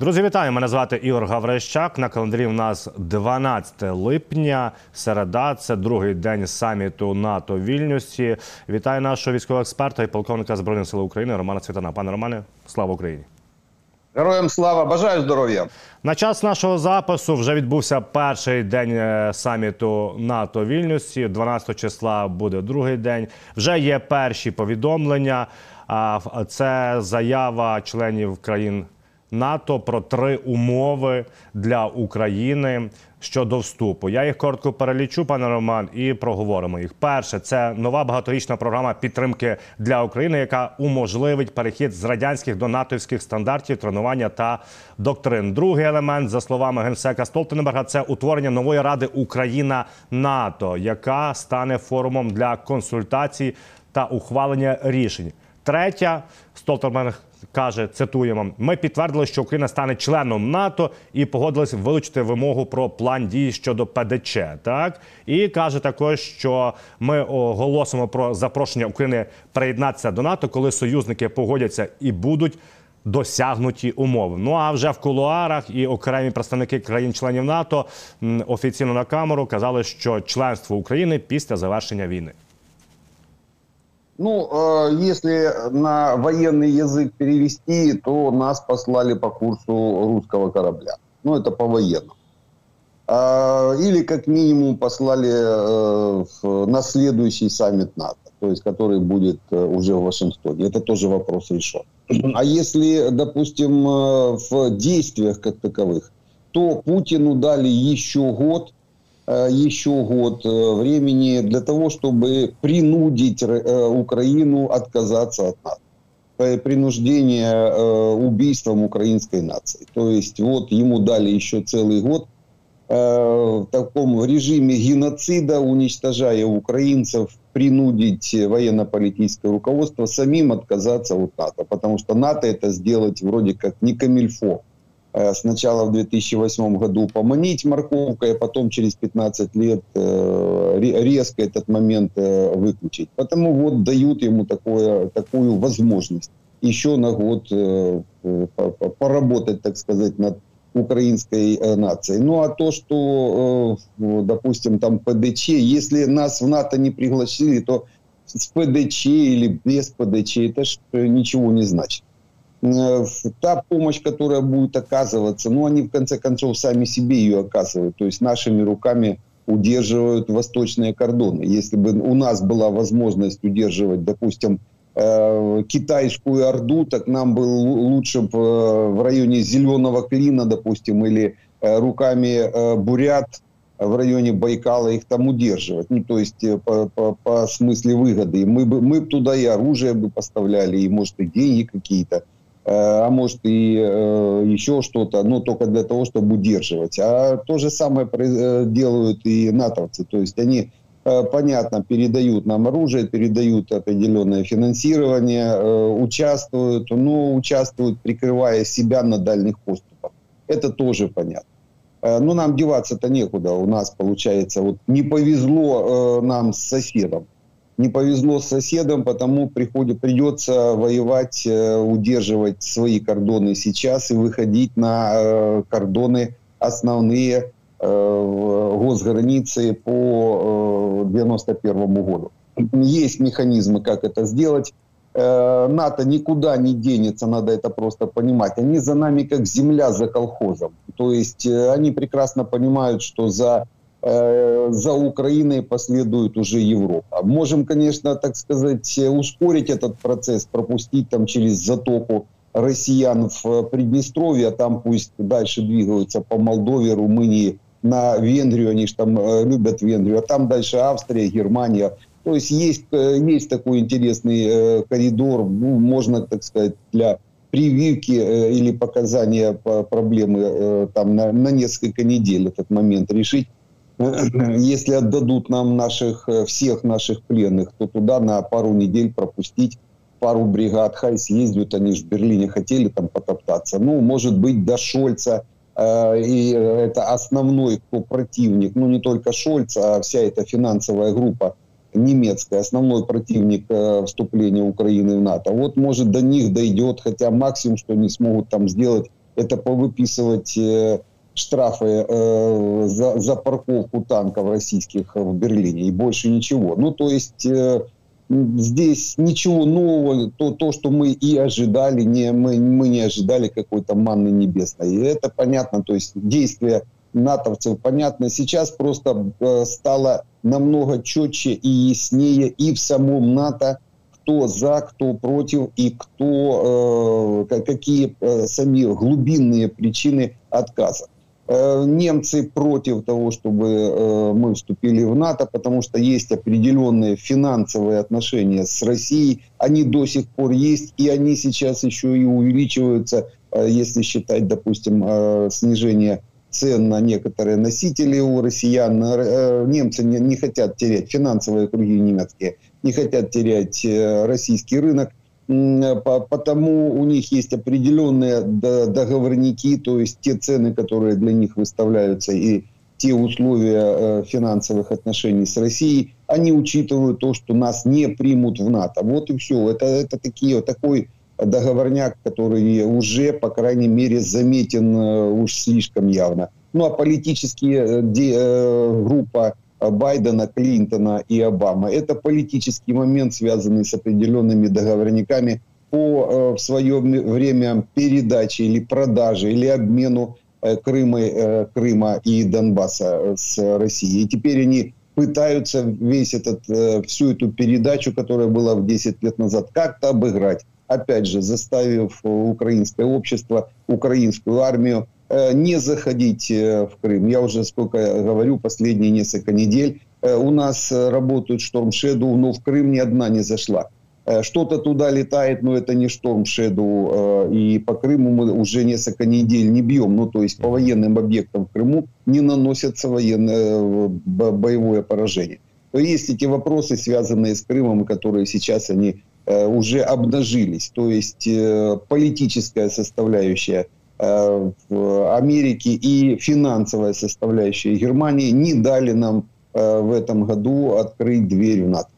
Друзі, вітаю! Мене звати Ігор Гаврищак. На календарі у нас 12 липня, середа. Це другий день саміту НАТО в Вільнюсі. Вітаю нашого військового експерта і полковника Збройних сил України Романа Світана. Пане Романе, слава Україні! Героям слава! Бажаю здоров'я! На час нашого запису вже відбувся перший день саміту НАТО в Вільнюсі. 12 числа буде другий день. Вже є перші повідомлення. Це заява членів країн НАТО про 3 умови для України щодо вступу. Я їх коротко перелічу, пане Роман, і проговоримо їх. Перше – це нова багаторічна програма підтримки для України, яка уможливить перехід з радянських до натовських стандартів тренування та доктрин. Другий елемент, за словами генсека Столтенберга, це утворення нової ради Україна-НАТО, яка стане форумом для консультацій та ухвалення рішень. Третя, Столтенберг каже, цитуємо, ми підтвердили, що Україна стане членом НАТО і погодились вилучити вимогу про план дій щодо ПДЧ. Так? І каже також, що ми оголосимо про запрошення України приєднатися до НАТО, коли союзники погодяться і будуть досягнуті умови. Ну а вже в кулуарах і окремі представники країн-членів НАТО офіційно на камеру казали, що членство України після завершення війни. Ну, если на военный язык перевести, то нас послали по курсу русского корабля. Ну, это по-военному. Или, как минимум, послали на следующий саммит НАТО, то есть, который будет уже в Вашингтоне. Это тоже вопрос решен. А если, допустим, в действиях как таковых, то Путину дали еще год времени для того, чтобы принудить Украину отказаться от НАТО. Принуждение убийством украинской нации. То есть вот ему дали еще целый год в таком режиме геноцида, уничтожая украинцев, принудить военно-политическое руководство самим отказаться от НАТО. Потому что НАТО это сделать вроде как не камильфо. Сначала в 2008 году поманить морковкой, а потом через 15 лет резко этот момент выключить. Потому вот дают ему такую возможность еще на год поработать, так сказать, над украинской нацией. Ну а то, что, допустим, там ПДЧ, если нас в НАТО не пригласили, то с ПДЧ или без ПДЧ это ж ничего не значит. Та помощь, которая будет оказываться, ну, они, в конце концов, сами себе ее оказывают. То есть нашими руками удерживают восточные кордоны. Если бы у нас была возможность удерживать, допустим, китайскую орду, так нам было лучше в районе Зеленого Клина, допустим, или руками бурят в районе Байкала их там удерживать. Ну, то есть по смысле выгоды. И мы туда и оружие бы поставляли, и, может, и деньги какие-то. А может и еще что-то, но только для того, чтобы удерживать. А то же самое делают и натовцы. То есть они, понятно, передают нам оружие, передают определенное финансирование, участвуют, но участвуют, прикрывая себя на дальних поступах. Это тоже понятно. Но нам деваться-то некуда. У нас, получается, вот не повезло нам с соседом. Не повезло с соседом, потому придется воевать, удерживать свои кордоны сейчас и выходить на кордоны основные госграницы по 91 году. Есть механизмы, как это сделать. НАТО никуда не денется, надо это просто понимать. Они за нами как земля за колхозом. То есть они прекрасно понимают, что за Украиной последует уже Европа. Можем, конечно, так сказать, ускорить этот процесс, пропустить там через затоку россиян в Приднестровье, а там пусть дальше двигаются по Молдове, Румынии, на Венгрию, они же там любят Венгрию, а там дальше Австрия, Германия. То есть есть такой интересный коридор, ну, можно, так сказать, для прививки или показания проблемы там на несколько недель этот момент решить. Если отдадут нам всех наших пленных, то туда на пару недель пропустить пару бригад. Хай съездят, они же в Берлине хотели там потоптаться. Ну, может быть, до Шольца. И это основной кто противник. Ну, не только Шольц, а вся эта финансовая группа немецкая. Основной противник вступления Украины в НАТО. Вот, может, до них дойдет, хотя максимум, что они смогут там сделать, это повыписывать штрафы за парковку танков российских в Берлине и больше ничего. Ну, то есть здесь ничего нового, то, что мы и ожидали, мы не ожидали какой-то манны небесной. И это понятно, то есть действия натовцев понятно. Сейчас просто стало намного четче и яснее и в самом НАТО, кто за, кто против и кто, какие сами глубинные причины отказа. Немцы против того, чтобы мы вступили в НАТО, потому что есть определенные финансовые отношения с Россией. Они до сих пор есть, и они сейчас еще и увеличиваются, если считать, допустим, снижение цен на некоторые носители у россиян. Немцы не хотят терять, финансовые круги немецкие, не хотят терять российский рынок. Потому у них есть определенные договорники, то есть те цены, которые для них выставляются, и те условия финансовых отношений с Россией, они учитывают то, что нас не примут в НАТО. Вот и все. Это такой договорняк, который уже, по крайней мере, заметен уж слишком явно. Ну а политические группа Байдена, Клинтона и Обама. Это политический момент, связанный с определенными договорниками по в свое время передаче или продаже, или обмену Крыма и Донбасса с Россией. И теперь они пытаются всю эту передачу, которая была 10 лет назад, как-то обыграть. Опять же, заставив украинское общество, украинскую армию не заходить в Крым. Я уже сколько говорю, последние несколько недель у нас работают Шторм Шедоу, но в Крым ни одна не зашла. Что-то туда летает, но это не Шторм Шедоу. И по Крыму мы уже несколько недель не бьем. Ну, то есть по военным объектам в Крыму не наносятся боевое поражение. То есть эти вопросы, связанные с Крымом, которые сейчас они уже обнажились. То есть политическая составляющая Америки и финансовая составляющая Германии не дали нам в этом году открыть дверь в НАТО.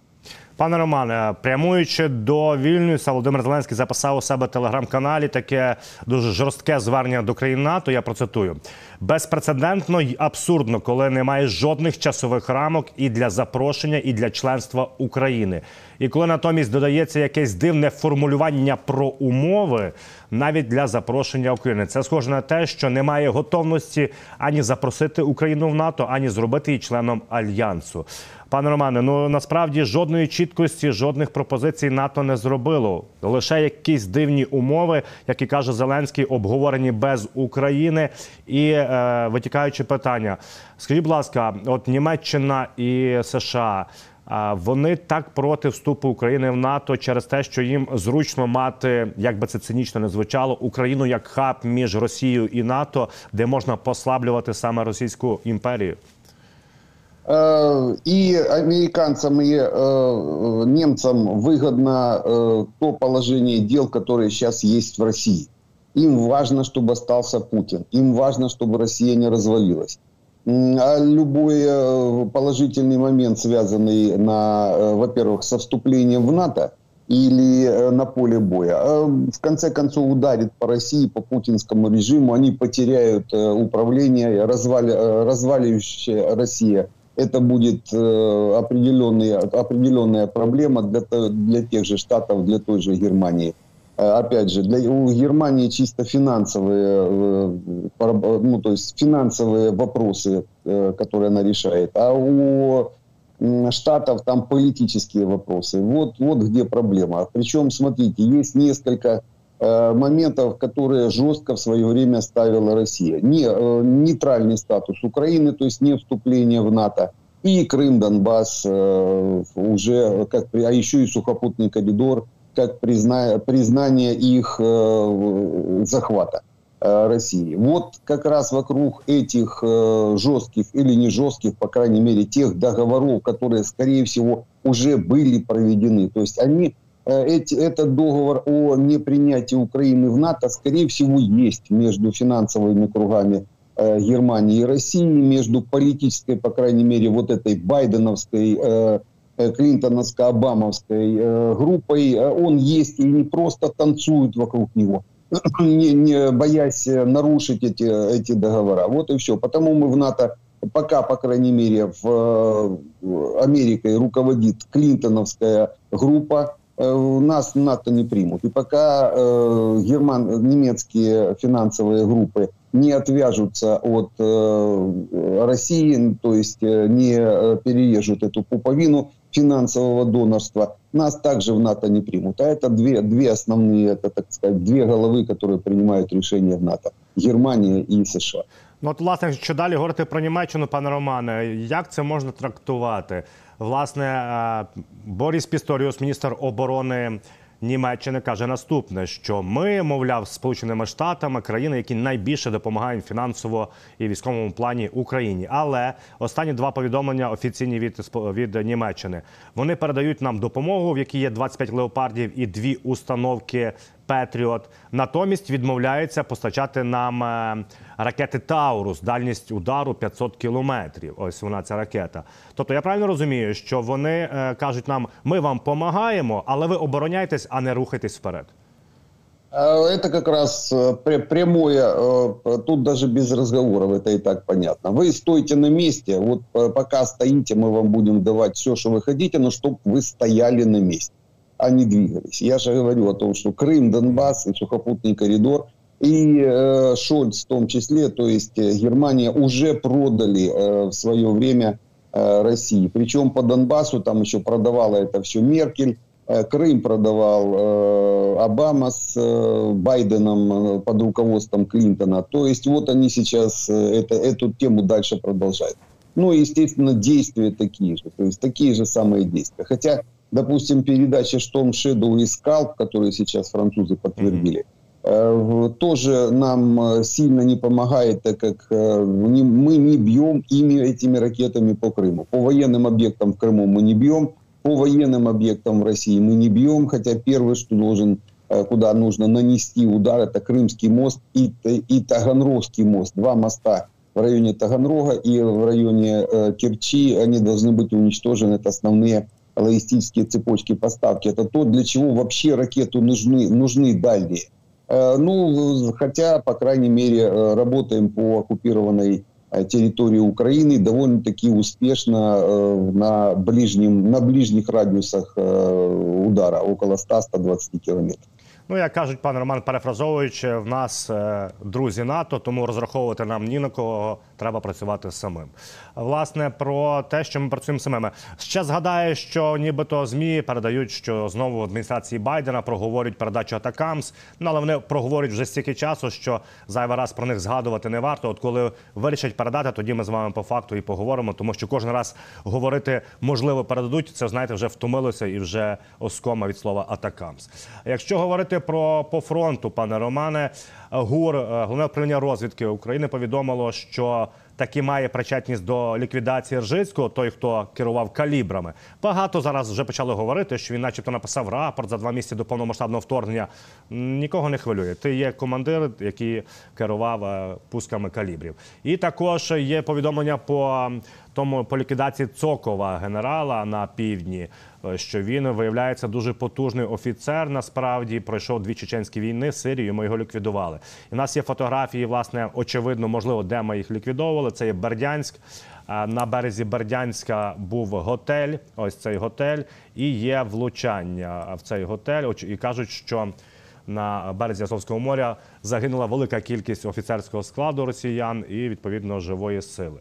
Пане Романе, прямуючи до Вільнюса, Володимир Зеленський записав у себе в телеграм-каналі таке дуже жорстке звернення до країн НАТО, я процитую. «Безпрецедентно й абсурдно, коли немає жодних часових рамок і для запрошення, і для членства України. І коли натомість додається якесь дивне формулювання про умови, навіть для запрошення України. Це схоже на те, що немає готовності ані запросити Україну в НАТО, ані зробити її членом Альянсу». Пане Романе, ну насправді жодної чіткості, жодних пропозицій НАТО не зробило. Лише якісь дивні умови, як і каже Зеленський, обговорені без України. І витікаючи питання, скажіть, будь ласка, от Німеччина і США, вони так проти вступу України в НАТО через те, що їм зручно мати, як би це цинічно не звучало, Україну як хаб між Росією і НАТО, де можна послаблювати саме Російську імперію? И американцам, и немцам выгодно то положение дел, которое сейчас есть в России. Им важно, чтобы остался Путин. Им важно, чтобы Россия не развалилась. А любой положительный момент, связанный, во-первых, со вступлением в НАТО или на поле боя, в конце концов ударит по России, по путинскому режиму. Они потеряют управление, разваливающая Россия. Это будет определенная проблема для тех же Штатов, для той же Германии. Опять же, у Германии чисто финансовые вопросы, которые она решает. А у Штатов там политические вопросы. Вот где проблема. Причем, смотрите, есть несколько моментов, которые жестко в свое время ставила Россия. Нейтральный статус Украины, то есть не вступление в НАТО, и Крым, Донбасс, а еще и сухопутный коридор, как признание их захвата России. Вот как раз вокруг этих жестких или не жестких, по крайней мере, тех договоров, которые, скорее всего, уже были проведены. То есть этот договор о непринятии Украины в НАТО, скорее всего, есть между финансовыми кругами Германии и России, между политической, по крайней мере, вот этой байденовской, клинтоновско-обамовской группой. Он есть и не просто танцуют вокруг него, не боясь нарушить эти договора. Вот и все. Потому мы в НАТО, пока, по крайней мере, в Америке руководит клинтоновская группа, нас НАТО не примут. И пока немецкие финансовые группы не отвяжутся от России, то есть не перережут эту пуповину финансового донорства, нас также в НАТО не примут. А это две основные, это, так сказать, две головы, которые принимают решения в НАТО. Германія і США. Ну от, власне, що далі говорити про Німеччину, пане Романе, як це можна трактувати? Власне, Боріс Пісторіус, міністр оборони Німеччини, каже наступне, що ми, мовляв, з Сполученими Штатами країни, які найбільше допомагають фінансово і військовому плані Україні. Але останні два повідомлення офіційні від Німеччини. Вони передають нам допомогу, в якій є 25 леопардів і 2 установки «Патріот». Натомість відмовляється постачати нам ракети «Таурус», дальність удару 500 кілометрів. Ось вона, ця ракета. Тобто, я правильно розумію, що вони кажуть нам, ми вам допомагаємо, але ви обороняйтесь, а не рухайтесь вперед? Это как раз прямое, тут даже без разговоров, это и так понятно. Вы стойте на месте, вот пока стоите, мы вам будем давать все, что вы хотите, но чтобы вы стояли на месте, а не двигались. Я же говорю о том, что Крым, Донбасс и сухопутный коридор, и Шольц в том числе, то есть Германия уже продали в свое время России. Причем по Донбассу там еще продавала это все Меркель, Крым продавал Обама с Байденом под руководством Клинтона. То есть вот они сейчас эту тему дальше продолжают. Ну и, естественно, действия такие же. То есть такие же самые действия. Хотя, допустим, передача «Шторм Шедоу» и «Скалп», которые сейчас французы подтвердили, тоже нам сильно не помогает, так как мы не бьем этими ракетами по Крыму. По военным объектам в Крыму мы не бьем. По военным объектам в России мы не бьем, хотя первое, что куда нужно нанести удар, это Крымский мост и Таганрогский мост. Два моста в районе Таганрога и в районе Керчи, они должны быть уничтожены. Это основные логистические цепочки поставки. Это то, для чего вообще ракеты нужны дальние. Ну, хотя, по крайней мере, работаем по оккупированной территории Украины довольно-таки успешно на ближніх радіусах удара, около 100-120 кілометрів. Ну, як кажуть, пан Роман, перефразовуючи, в нас друзі НАТО, тому розраховувати нам ні на кого, треба працювати самим. Власне, про те, що ми працюємо самими. Ще згадаю, що нібито ЗМІ передають, що знову в адміністрації Байдена проговорюють передачу «Атакамс», але вони проговорюють вже стільки часу, що зайвий раз про них згадувати не варто. От коли вирішать передати, тоді ми з вами по факту і поговоримо, тому що кожен раз говорити «можливо передадуть», це, знаєте, вже втомилося і вже оскома від слова «Атакамс». Якщо говорити по фронту, пане Романе, ГУР, Головне управління розвідки України, повідомило, що таки має причетність до ліквідації Ржицького, той, хто керував калібрами. Багато зараз вже почали говорити, що він начебто написав рапорт за 2 місяці до повномасштабного вторгнення. Нікого не хвилює. Ти є командир, який керував пусками калібрів. І також є повідомлення по ліквідації Цокова, генерала на півдні, що він, виявляється, дуже потужний офіцер, насправді, пройшов 2 чеченські війни, Сирію, ми його ліквідували. І в нас є фотографії, власне, очевидно, можливо, де ми їх ліквідовували, це є Бердянськ. На березі Бердянська був готель, ось цей готель, і є влучання в цей готель, і кажуть, що на березі Азовського моря загинула велика кількість офіцерського складу росіян і, відповідно, живої сили.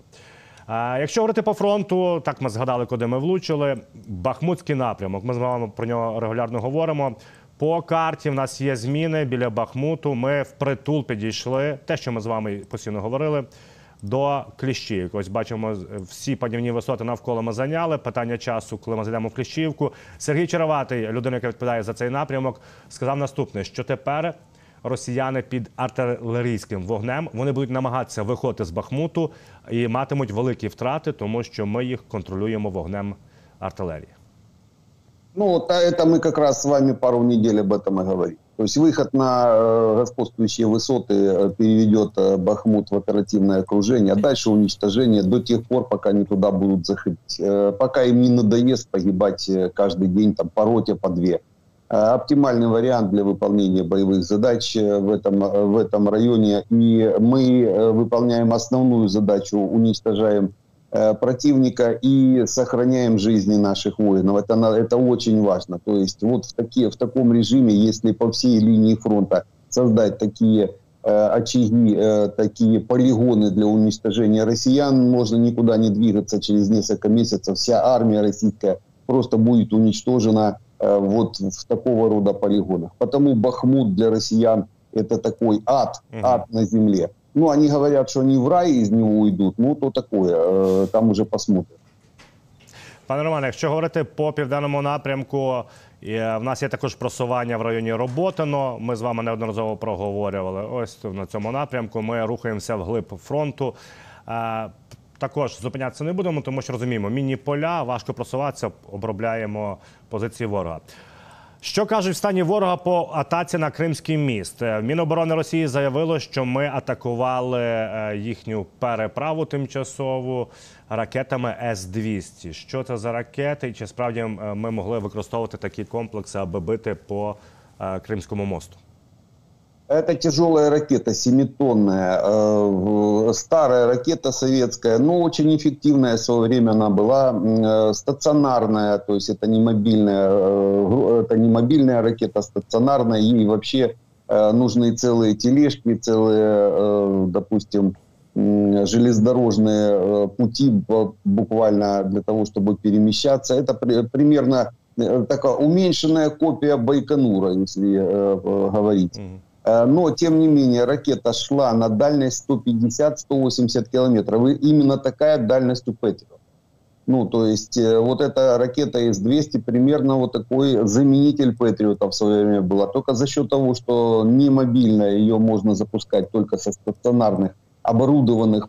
Якщо говорити по фронту, так ми згадали, куди ми влучили, Бахмутський напрямок, ми з вами про нього регулярно говоримо. По карті в нас є зміни біля Бахмуту, ми впритул підійшли, те, що ми з вами постійно говорили, до Кліщівки. Ось бачимо, всі панівні висоти навколо ми зайняли, питання часу, коли ми зайдемо в Кліщівку. Сергій Череватий, людина, яка відповідає за цей напрямок, сказав наступне, що тепер росіяни під артилерійським вогнем, вони будуть намагатися виходити з Бахмуту і матимуть великі втрати, тому що ми їх контролюємо вогнем артилерії. Ну, это мы как раз с вами пару недель об этом и говорим. То есть выход на господствующие высоты переведет Бахмут в оперативное окружение, а дальше уничтожение до тех пор, пока они туда будут заходить. Пока им не надоест погибать каждый день там по роте, по 2. оптимальный вариант для выполнения боевых задач в этом районе. И мы выполняем основную задачу, уничтожаем противника и сохраняем жизни наших воинов. Это очень важно. То есть вот в таком режиме, если по всей линии фронта создать такие очаги, такие полигоны для уничтожения россиян, можно никуда не двигаться. Через несколько месяцев вся армия российская просто будет уничтожена вот в такого рода полигонах. Потому Бахмут для россиян это такой ад, ад на земле. Ну, они говорят, что они в рай из него уйдут, ну, то такое, там уже посмотрим. Пане Романе, якщо говорити по південному напрямку, в нас є також просування в районі Роботино, ми з вами неодноразово проговорювали. Ось на цьому напрямку ми рухаємося вглиб фронту. Також зупинятися не будемо, тому що розуміємо, міні-поля, важко просуватися, обробляємо позиції ворога. Що кажуть в стані ворога по атаці на Кримський міст? Міноборони Росії заявило, що ми атакували їхню переправу тимчасову ракетами С-200. Що це за ракети і чи справді ми могли використовувати такі комплекси, аби бити по Кримському мосту? Это тяжелая ракета, 7-тонная, старая ракета советская, но очень эффективная в свое время она была, стационарная, то есть это не мобильная ракета, стационарная, ей вообще нужны целые тележки, целые, допустим, железнодорожные пути буквально для того, чтобы перемещаться. Это примерно такая уменьшенная копия Байконура, если говорить. Но, тем не менее, ракета шла на дальность 150-180 километров. И именно такая дальность у Патриот. Ну, то есть, вот эта ракета С-200 примерно вот такой заменитель Патриота в свое время была. Только за счет того, что не мобильно ее можно запускать только со стационарных оборудованных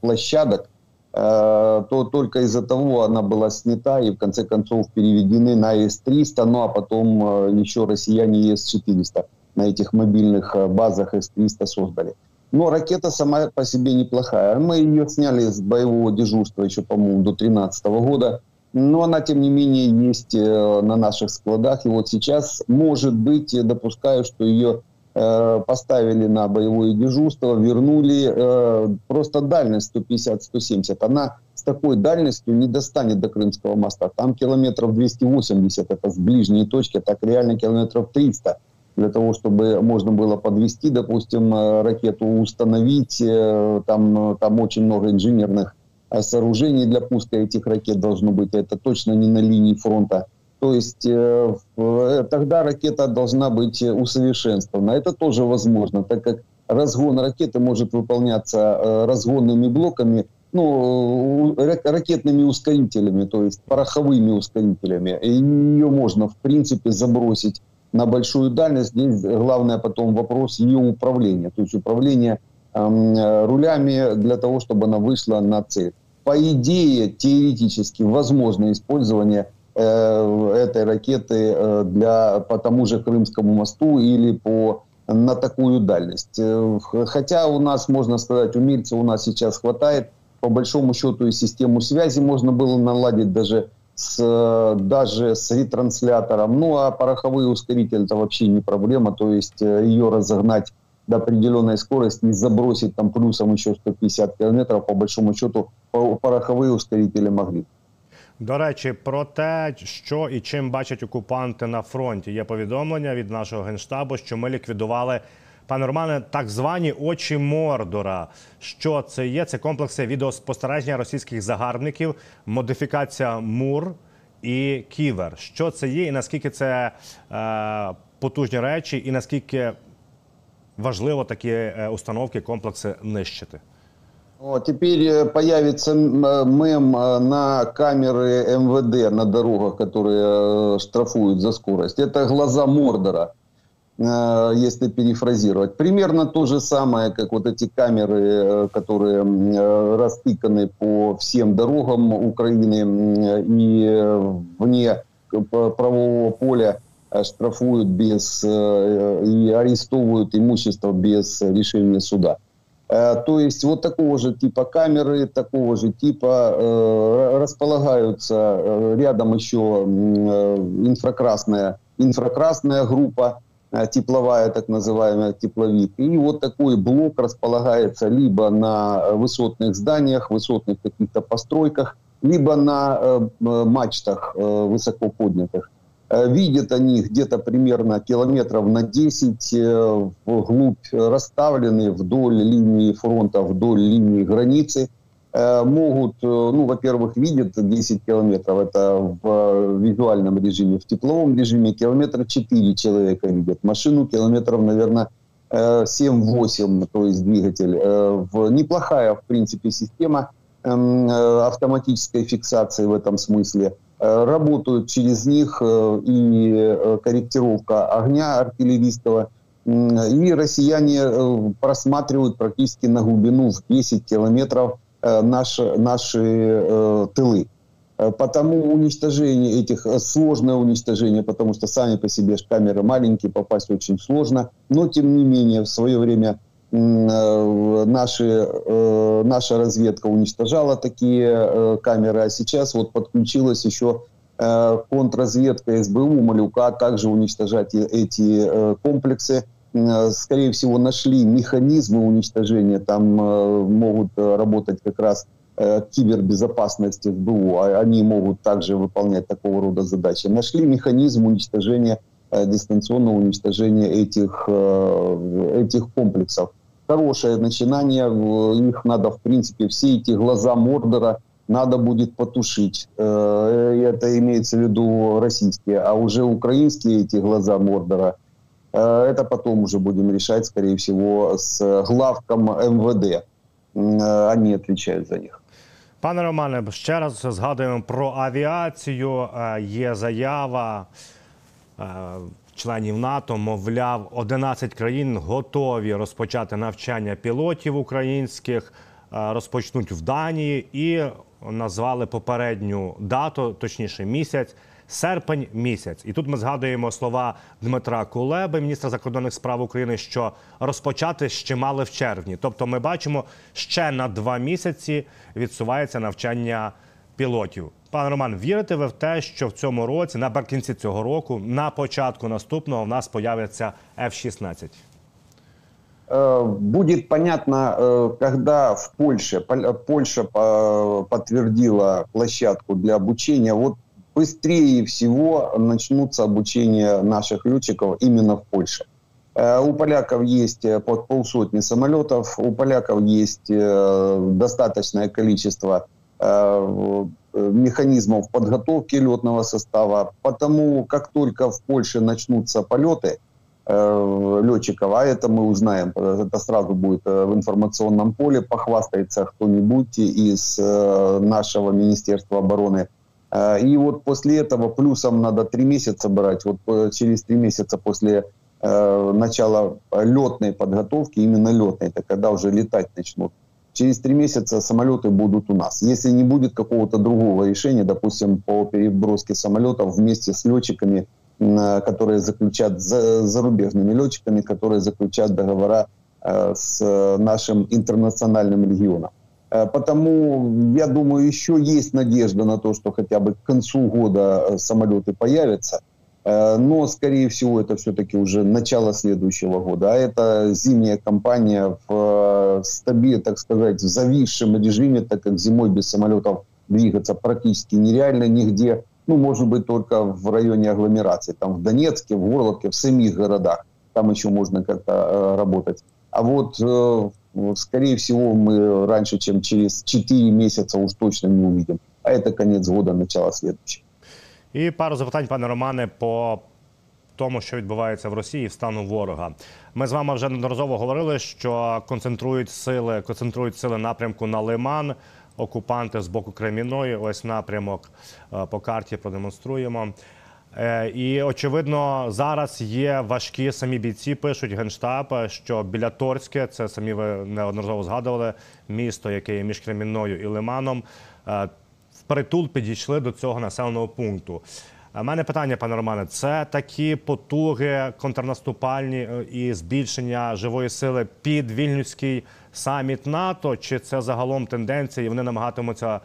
площадок, то только из-за того она была снята и в конце концов переведены на С-300, ну а потом еще россияне С-400. На этих мобильных базах С-300 создали. Но ракета сама по себе неплохая. Мы ее сняли с боевого дежурства еще, по-моему, до 2013 года. Но она, тем не менее, есть на наших складах. И вот сейчас, может быть, я допускаю, что ее поставили на боевое дежурство, вернули. Просто дальность 150-170. Она с такой дальностью не достанет до Крымского моста. Там километров 280, это с ближней точки, так реально километров 300. Для того, чтобы можно было подвести, допустим, ракету, установить, там очень много инженерных сооружений для пуска этих ракет должно быть, это точно не на линии фронта. То есть тогда ракета должна быть усовершенствована. Это тоже возможно, так как разгон ракеты может выполняться разгонными блоками, ну, ракетными ускорителями, то есть пороховыми ускорителями. И ее можно, в принципе, забросить на большую дальность. Здесь главное потом вопрос ее управления. То есть управление рулями для того, чтобы она вышла на цель. По идее, теоретически, возможно использование этой ракеты по тому же Крымскому мосту или на такую дальность. Хотя у нас, можно сказать, умельцев у нас сейчас хватает. По большому счету и систему связи можно было наладить даже с ретранслятором. Ну, а пороховой ускоритель – это вообще не проблема. То есть ее разогнать до определенной скорости и забросить там плюсом еще 150 километров, по большому счету, пороховые ускорители могли. До речі, про те, що і чим бачать окупанти на фронті. Є повідомлення від нашого Генштабу, що ми ліквідували, пане Романе, так звані очі Мордора. Що це є? Це комплекси відеоспостереження російських загарбників, модифікація Мур і Ківер. Що це є і наскільки це потужні речі, і наскільки важливо такі установки, комплекси нищити? Теперь появится мем на камеры МВД на дорогах, которые штрафуют за скорость. Это глаза Мордора, если перефразировать. Примерно то же самое, как вот эти камеры, которые растыканы по всем дорогам Украины и вне правового поля штрафуют и арестовывают имущество без решения суда. То есть вот такого же типа камеры, такого же типа располагаются рядом еще инфракрасная инфракрасная группа, тепловая, так называемая, тепловик. И вот такой блок располагается либо на высотных зданиях, высотных каких-то постройках, либо на мачтах высоко поднятых. Видят они где-то примерно километров на 10 вглубь, расставлены вдоль линии фронта, вдоль линии границы. Могут, ну, во-первых, видят 10 километров, это в визуальном режиме, в тепловом режиме километра 4 человека видят, машину километров, наверное, 7-8, то есть двигатель. Неплохая, в принципе, система автоматической фиксации в этом смысле. Работают через них и корректировка огня артиллерийского. И россияне просматривают практически на глубину в 10 километров наши тылы. Потому уничтожение этих, сложное уничтожение, потому что сами по себе камеры маленькие, попасть очень сложно. Но, тем не менее, в свое время наша разведка уничтожала такие камеры, а сейчас вот подключилась еще контрразведка СБУ, Малюка, также уничтожать эти комплексы. Скорее всего, нашли механизмы уничтожения, там могут работать как раз кибербезопасность СБУ, они могут также выполнять такого рода задачи. Нашли механизм уничтожения, дистанционного уничтожения этих комплексов. Хорошее начинание, их надо, в принципе, все эти глаза Мордора надо будет потушить. Это имеется в виду российские, а уже украинские эти глаза Мордора, это потом уже будем решать, скорее всего, с главком МВД. Они отвечают за них. Пане Романе, ще раз згадуємо про авіацію. Є заява членів НАТО, мовляв, 11 країн готові розпочати навчання пілотів українських, розпочнуть в Данії і назвали попередню дату, точніше місяць, серпень місяць. І тут ми згадуємо слова Дмитра Кулеби, міністра закордонних справ України, що розпочати ще мали в червні. Тобто ми бачимо, ще на 2 місяці відсувається навчання пілотів. Пане Роман, вірите ви в те, що в цьому році, наприкінці цього року, на початку наступного в нас появляться F-16? Будет понятно, когда в Польша подтвердила площадку для обучения, вот быстрее всего начнутся обучение наших летчиков именно в Польше. У поляков есть под 500 самолетов, у поляков есть достаточное количество механизмов подготовки летного состава, потому как только в Польше начнутся полеты летчиков, а это мы узнаем, это сразу будет в информационном поле, похвастается кто-нибудь из нашего Министерства обороны. И вот после этого плюсом надо 3 месяца брать, вот через 3 месяца после начала летной подготовки, именно летной, это когда уже летать начнут, через 3 месяца самолеты будут у нас. Если не будет какого-то другого решения, допустим, по переброске самолетов вместе с летчиками, которые заключат, зарубежными летчиками, которые заключат договора с нашим интернациональным регионом. Потому, я думаю, еще есть надежда на то, что хотя бы к концу года самолеты появятся. Но, скорее всего, это все-таки уже начало следующего года. А это зимняя кампания в стабиле, так сказать, в зависшем режиме, так как зимой без самолетов двигаться практически нереально нигде. Ну, может быть, только в районе агломерации, там в Донецке, в Горловке, в самих городах. Там еще можно как-то работать. А вот, скорее всего, мы раньше, чем через 4 месяца уж точно не увидим. А это конец года, начало следующего. І пару запитань, пане Романе, по тому, що відбувається в Росії, в стану ворога. Ми з вами вже неодноразово говорили, що концентрують сили напрямку на Лиман. Окупанти з боку Кремінної, ось напрямок по карті продемонструємо. І, очевидно, зараз є важкі, самі бійці пишуть, Генштаб, що біля Торське, це самі ви неодноразово згадували, місто, яке є між Кремінною і Лиманом, впритул підійшли до цього населеного пункту. У мене питання, пане Романе, це такі потуги контрнаступальні і збільшення живої сили під Вільнюський саміт НАТО, чи це загалом тенденція, і вони намагатимуться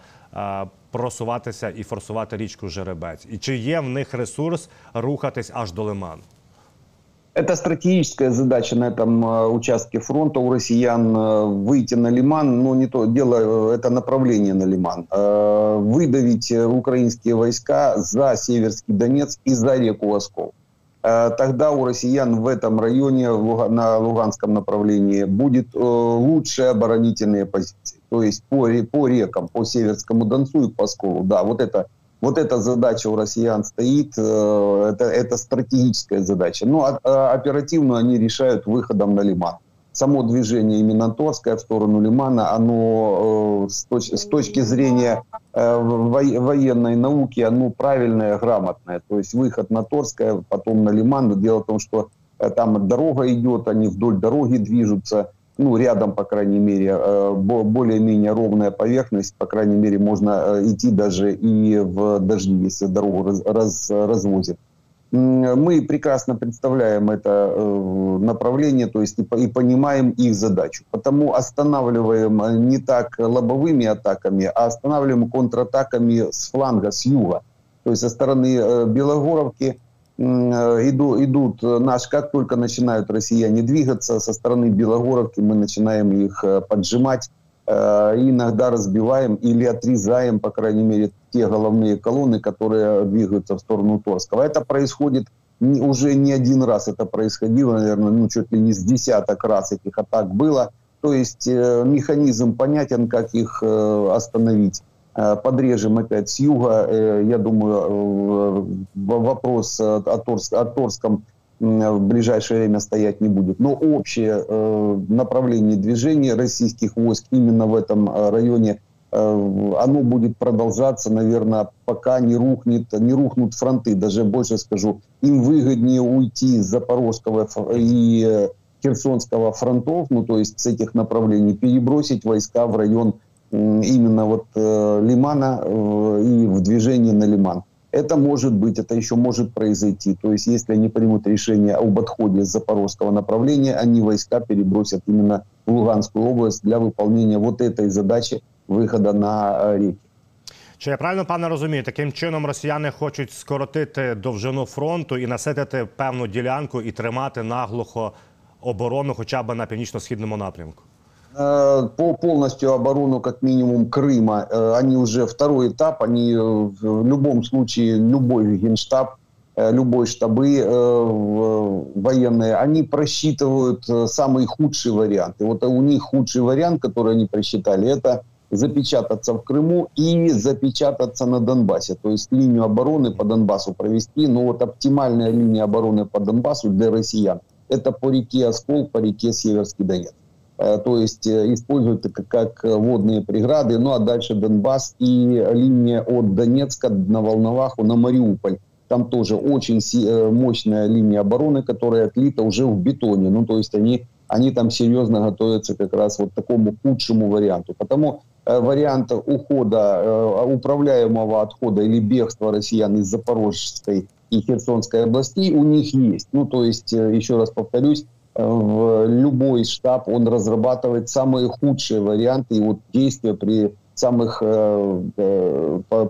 просуватися і форсувати річку Жеребець? І чи є в них ресурс рухатись аж до Лиману? Это стратегическая задача на этом участке фронта у россиян выйти на Лиман, но не то дело, это направление на Лиман. Выдавить украинские войска за Северский Донец и за реку Воскол. Тогда у россиян в этом районе, на Луганском направлении, будет лучшие оборонительные позиции. То есть по рекам, по Северскому Донцу и по Восколу. Да, вот эта задача у россиян стоит, это стратегическая задача. Но оперативно они решают выходом на Лиман. Само движение именно Торское в сторону Лимана, оно с точки зрения военной науки, оно правильное, грамотное. То есть выход на Торское, потом на Лиман. Дело в том, что там дорога идет, они вдоль дороги движутся. Ну, рядом, по крайней мере, более-менее ровная поверхность. По крайней мере, можно идти даже и в дожди, если дорогу развозят. Мы прекрасно представляем это направление, то есть и понимаем их задачу. Потому останавливаем не так лобовыми атаками, а останавливаем контратаками с фланга, с юга. То есть со стороны Белогоровки идут наши, как только начинают россияне двигаться, со стороны Белогоровки мы начинаем их поджимать, иногда разбиваем или отрезаем, по крайней мере, те головные колонны, которые двигаются в сторону Торского. Это происходит уже не один раз, это происходило, наверное, чуть ли не с десяток раз этих атак было. То есть механизм понятен, как их остановить. Подрежем опять с юга. Я думаю, вопрос о Торском в ближайшее время стоять не будет. Но общее направление движения российских войск именно в этом районе, оно будет продолжаться, наверное, пока не рухнут фронты. Даже больше скажу, им выгоднее уйти с Запорожского и Херсонского фронтов, то есть с этих направлений, перебросить войска в район именно Лимана и в движении на Лиман. Это может быть, это еще может произойти. То есть, если они примут решение об отходе с Запорожского направления, они войска перебросят именно в Луганскую область для выполнения вот этой задачи выхода на реки. Чи я правильно, пане, розумію, таким чином росіяни хочуть скоротити довжину фронту і наситити певну ділянку і тримати наглухо оборону хоча б на північно-східному напрямку? По полностью оборону, как минимум, Крыма, они уже второй этап, они в любом случае, любой генштаб, любой штабы военные, они просчитывают самые худшие варианты. Вот у них худший вариант, который они просчитали, это запечататься в Крыму и запечататься на Донбассе. То есть линию обороны по Донбассу провести, но вот оптимальная линия обороны по Донбассу для россиян, это по реке Оскол, по реке Северский Донец. То есть используют как водные преграды, а дальше Донбасс и линия от Донецка на Волноваху на Мариуполь. Там тоже очень мощная линия обороны, которая отлита уже в бетоне. То есть они там серьезно готовятся как раз вот к такому худшему варианту. Потому вариант ухода, управляемого отхода или бегства россиян из Запорожской и Херсонской областей у них есть. То есть, еще раз повторюсь, любой штаб, он разрабатывает самые худшие варианты и действия при самых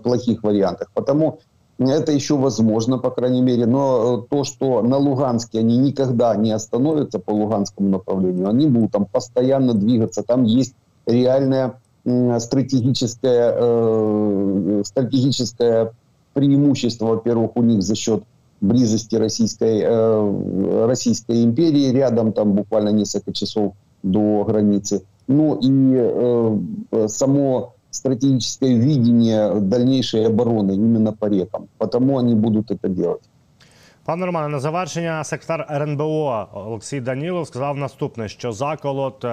плохих вариантах. Потому это еще возможно, по крайней мере. Но то, что на Луганске они никогда не остановятся по Луганскому направлению, они будут там постоянно двигаться. Там есть реальное стратегическое преимущество, во-первых, у них за счет близости Российской империи, рядом там буквально несколько часов до границы. И само стратегическое видение дальнейшей обороны именно по рекам. Потому они будут это делать. Пане Романе, на завершення секретар РНБО Олексій Данілов сказав наступне, що заколот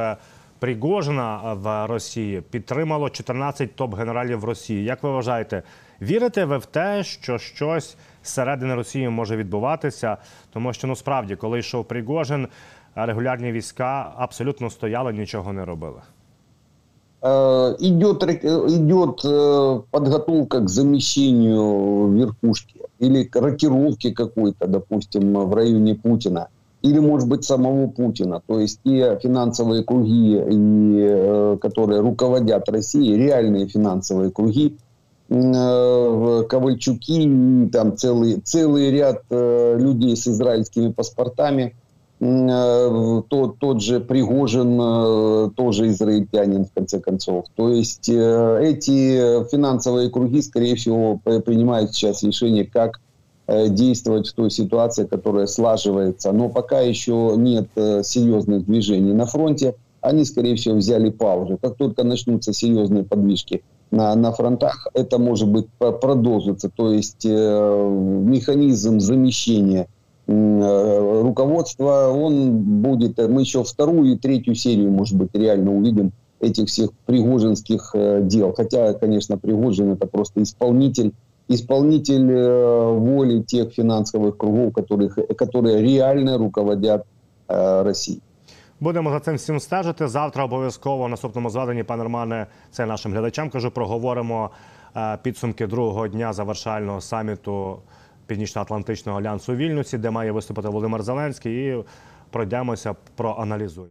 Пригожина в Росії підтримало 14 топ-генералів Росії. Як ви вважаєте, вірите ви в те, що щось зсередини Росії може відбуватися? Тому що, справді, коли йшов Пригожин, регулярні війська абсолютно стояли, нічого не робили. идет подготовка к замещению верхушки или к рокировке какой-то, допустим, в районе Путина, или, может быть, самого Путина. То есть те финансовые круги, которые руководят Россией, реальные финансовые круги, Ковальчуки, там целый ряд людей с израильскими паспортами, тот же Пригожин, тоже израильтянин в конце концов. То есть эти финансовые круги, скорее всего, принимают сейчас решение, как действовать в той ситуации, которая слаживается. Но пока еще нет серьезных движений на фронте. Они, скорее всего, взяли паузу. Как только начнутся серьезные подвижки на фронтах, это может быть продолжится. То есть механизм замещения руководства, он будет, мы еще вторую и третью серию, может быть, реально увидим этих всех пригожинских дел. Хотя, конечно, Пригожин — это просто исполнитель воли тех финансовых кругов, которые реально руководят Россией. Будемо за цим всім стежити. Завтра обов'язково в наступному зведенні, пане Романе, це нашим глядачам кажу, проговоримо підсумки другого дня завершального саміту Північно-Атлантичного альянсу у Вільнюсі, де має виступити Володимир Зеленський, і пройдемося, проаналізуємо.